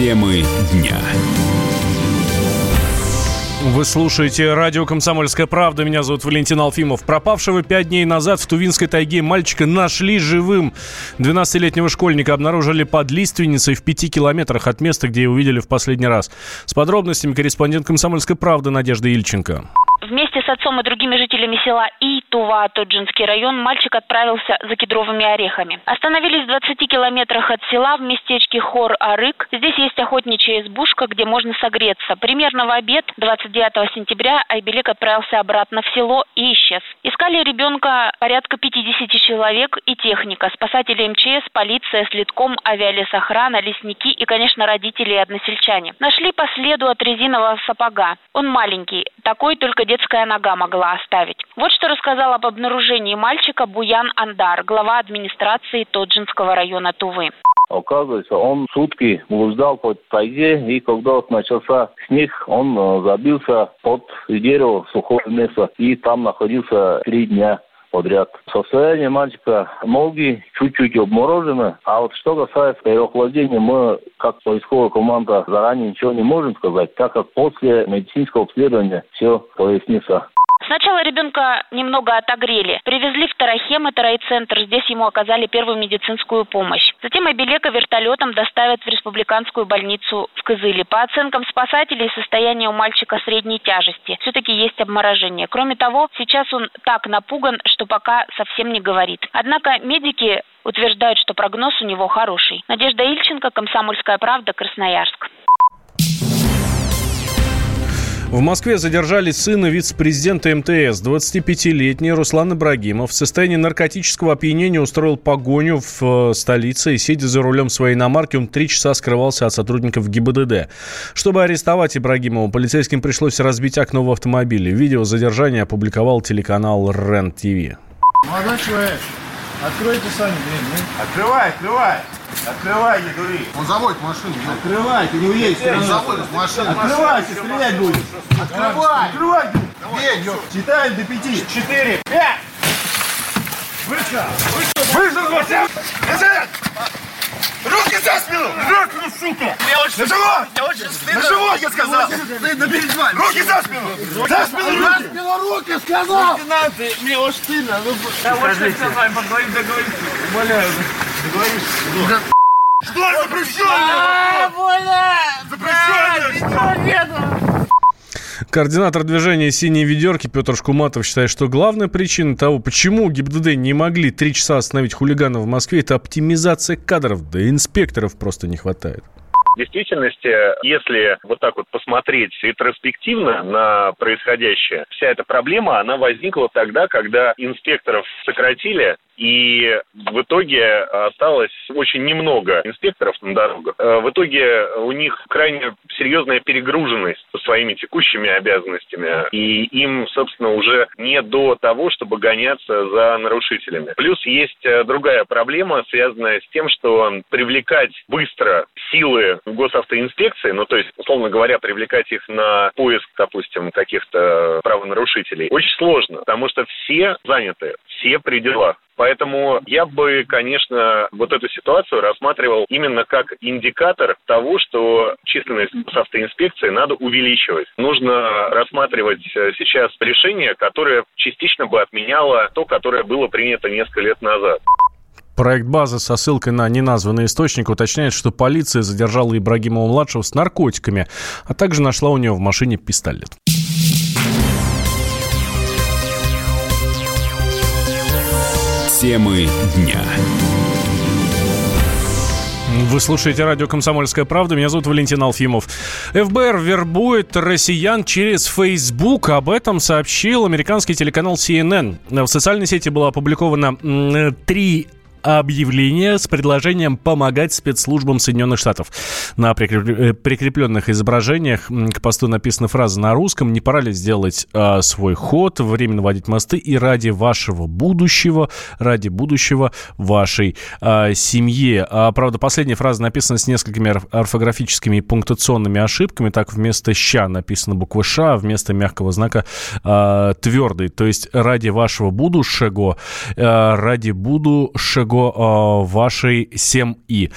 Темы дня. Вы слушаете радио «Комсомольская правда». Меня зовут Валентин Алфимов. Пропавшего 5 дней назад в Тувинской тайге мальчика нашли живым. 12-летнего школьника обнаружили под лиственницей в 5 километрах от места, где его видели в последний раз. С подробностями корреспондент «Комсомольской правды» Надежда Ильченко. Вместе с отцом и другими жителями села Итува, Тоджинский район, мальчик отправился за кедровыми орехами. Остановились в 20 километрах от села в местечке Хор-Арык. Здесь есть охотничья избушка, где можно согреться. Примерно в обед 29 сентября Айбелек отправился обратно в село и исчез. Искали ребенка порядка 50 человек и техника. Спасатели МЧС, полиция, следком, авиалесохрана, лесники и, конечно, родители и односельчане. Нашли по следу от резинового сапога. Он маленький, такой только детская нога могла оставить. Вот что рассказал об обнаружении мальчика Буян Андар, глава администрации Тоджинского района Тувы. Оказывается, он сутки блуждал по тайге, и когда начался снег, он забился под дерево в сухое место, и там находился 3 дня подряд. Состояние мальчика, ноги чуть-чуть обморожены, а вот что касается переохлаждения, мы, как поисковая команда, заранее ничего не можем сказать, так как после медицинского обследования все прояснится. Сначала ребенка немного отогрели. Привезли в Тарахем, это райцентр. Здесь ему оказали первую медицинскую помощь. Затем Айбелека вертолетом доставят в республиканскую больницу в Кызыле. По оценкам спасателей, состояние у мальчика средней тяжести. Все-таки есть обморожение. Кроме того, сейчас он так напуган, что пока совсем не говорит. Однако медики утверждают, что прогноз у него хороший. Надежда Ильченко, «Комсомольская правда», Красноярск. В Москве задержали сына вице-президента МТС. 25-летний Руслан Ибрагимов в состоянии наркотического опьянения устроил погоню в столице и, сидя за рулем своей иномарки, он 3 часа скрывался от сотрудников ГИБДД. Чтобы арестовать Ибрагимова, полицейским пришлось разбить окно в автомобиле. Видео задержания опубликовал телеканал РЕН-ТВ. Молодой человек, откройте сами дверь. Открывай. Открывай, не дури. Он заводит машину. Открывай, ты не уедешь. Он заводит машину. Открывай, ты стрелять будешь. Открывай. Считаем до 5. 4, 5. Вышел. Руки за спину. Руки, сука. На живот, я сказал. Руки за спину. За спину руки, сказал. Лейтенант, мне очень стыдно. Да вот что сказали, поговорим, договоримся. Умоляю. Что запрещено? Координатор движения «Синей ведерки» Петр Шкуматов считает, что главная причина того, почему ГИБДД не могли 3 часа остановить хулиганов в Москве, это оптимизация кадров, да и инспекторов просто не хватает. В действительности, если вот так вот посмотреть ретроспективно на происходящее, вся эта проблема, она возникла тогда, когда инспекторов сократили, и в итоге осталось очень немного инспекторов на дорогах. В итоге у них крайне серьезная перегруженность со своими текущими обязанностями, и им, собственно, уже не до того, чтобы гоняться за нарушителями. Плюс есть другая проблема, связанная с тем, что привлекать быстро силы в госавтоинспекции, ну, то есть, условно говоря, привлекать их на поиск, допустим, каких-то правонарушителей, очень сложно, потому что все заняты, все при делах. Поэтому я бы, конечно, вот эту ситуацию рассматривал именно как индикатор того, что численность госавтоинспекции надо увеличивать. Нужно рассматривать сейчас решение, которое частично бы отменяло то, которое было принято несколько лет назад. Проект «База» со ссылкой на неназванный источник уточняет, что полиция задержала Ибрагимова-младшего с наркотиками, а также нашла у него в машине пистолет. Темы дня. Вы слушаете радио «Комсомольская правда». Меня зовут Валентин Алфимов. ФБР вербует россиян через Facebook. Об этом сообщил американский телеканал CNN. В социальной сети было опубликовано 3 объявление с предложением помогать спецслужбам Соединенных Штатов. На прикрепленных изображениях к посту написана фраза на русском: «Не пора ли сделать свой ход, временно водить мосты и ради вашего будущего, вашей семьи». Правда, последняя фраза написана с несколькими орфографическими и пунктуационными ошибками. Так, вместо «ща» написана буква «ш», а вместо мягкого знака твердый. То есть «ради вашего будущего», «ради будущего». Марго вашей 7И.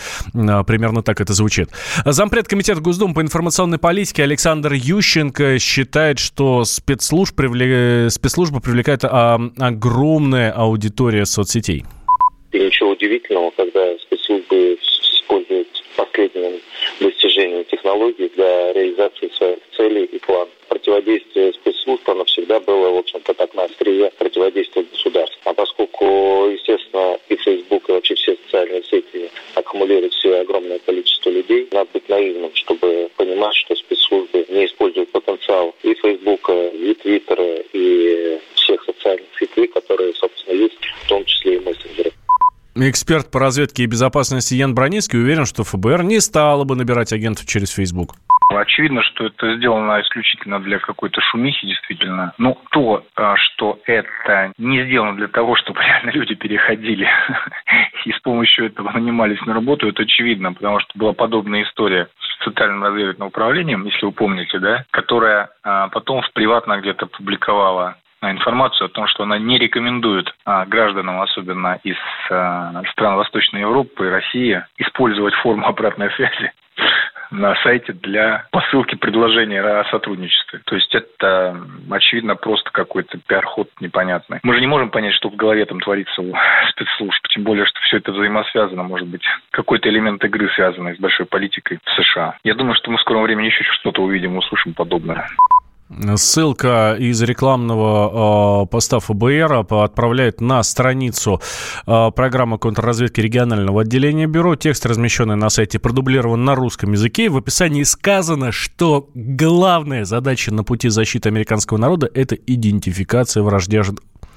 Примерно так это звучит. Зампред комитета Госдумы по информационной политике Александр Ющенко считает, что спецслужбы привлекает огромная аудитория соцсетей. И ничего удивительного, когда спецслужбы используют последние достижения технологий для реализации своих целей и планов. Противодействие спецслужб, оно всегда было, в общем-то, так на острие противодействия государства. А поскольку, естественно, и Facebook, и вообще все социальные сети аккумулируют все огромное количество людей, надо быть наивным, чтобы понимать, что спецслужбы не используют потенциал и Facebook, и Twitter, и всех социальных сетей, которые, собственно, есть, в том числе и мессенджеры. Эксперт по разведке и безопасности Ян Бронинский уверен, что ФБР не стало бы набирать агентов через Facebook. Очевидно, что это сделано исключительно для какой-то шумихи, действительно. Но то, что это не сделано для того, чтобы реально люди переходили и с помощью этого нанимались на работу, это очевидно, потому что была подобная история с социальным разведывательным управлением, если вы помните, да, которая потом в приватно где-то публиковала информацию о том, что она не рекомендует гражданам, особенно из стран Восточной Европы и России, использовать форму обратной связи на сайте для посылки предложений о сотрудничестве. То есть это, очевидно, просто какой-то пиар-ход непонятный. Мы же не можем понять, что в голове там творится у спецслужб, тем более, что все это взаимосвязано, может быть, какой-то элемент игры, связанный с большой политикой в США. Я думаю, что мы в скором времени еще что-то увидим, услышим подобное. Ссылка из рекламного поста ФБР отправляет на страницу программы контрразведки регионального отделения бюро. Текст, размещенный на сайте, продублирован на русском языке. В описании сказано, что главная задача на пути защиты американского народа – это идентификация враждебных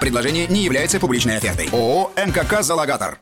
Предложение не является публичной офертой. ООО «МКК Залогатор».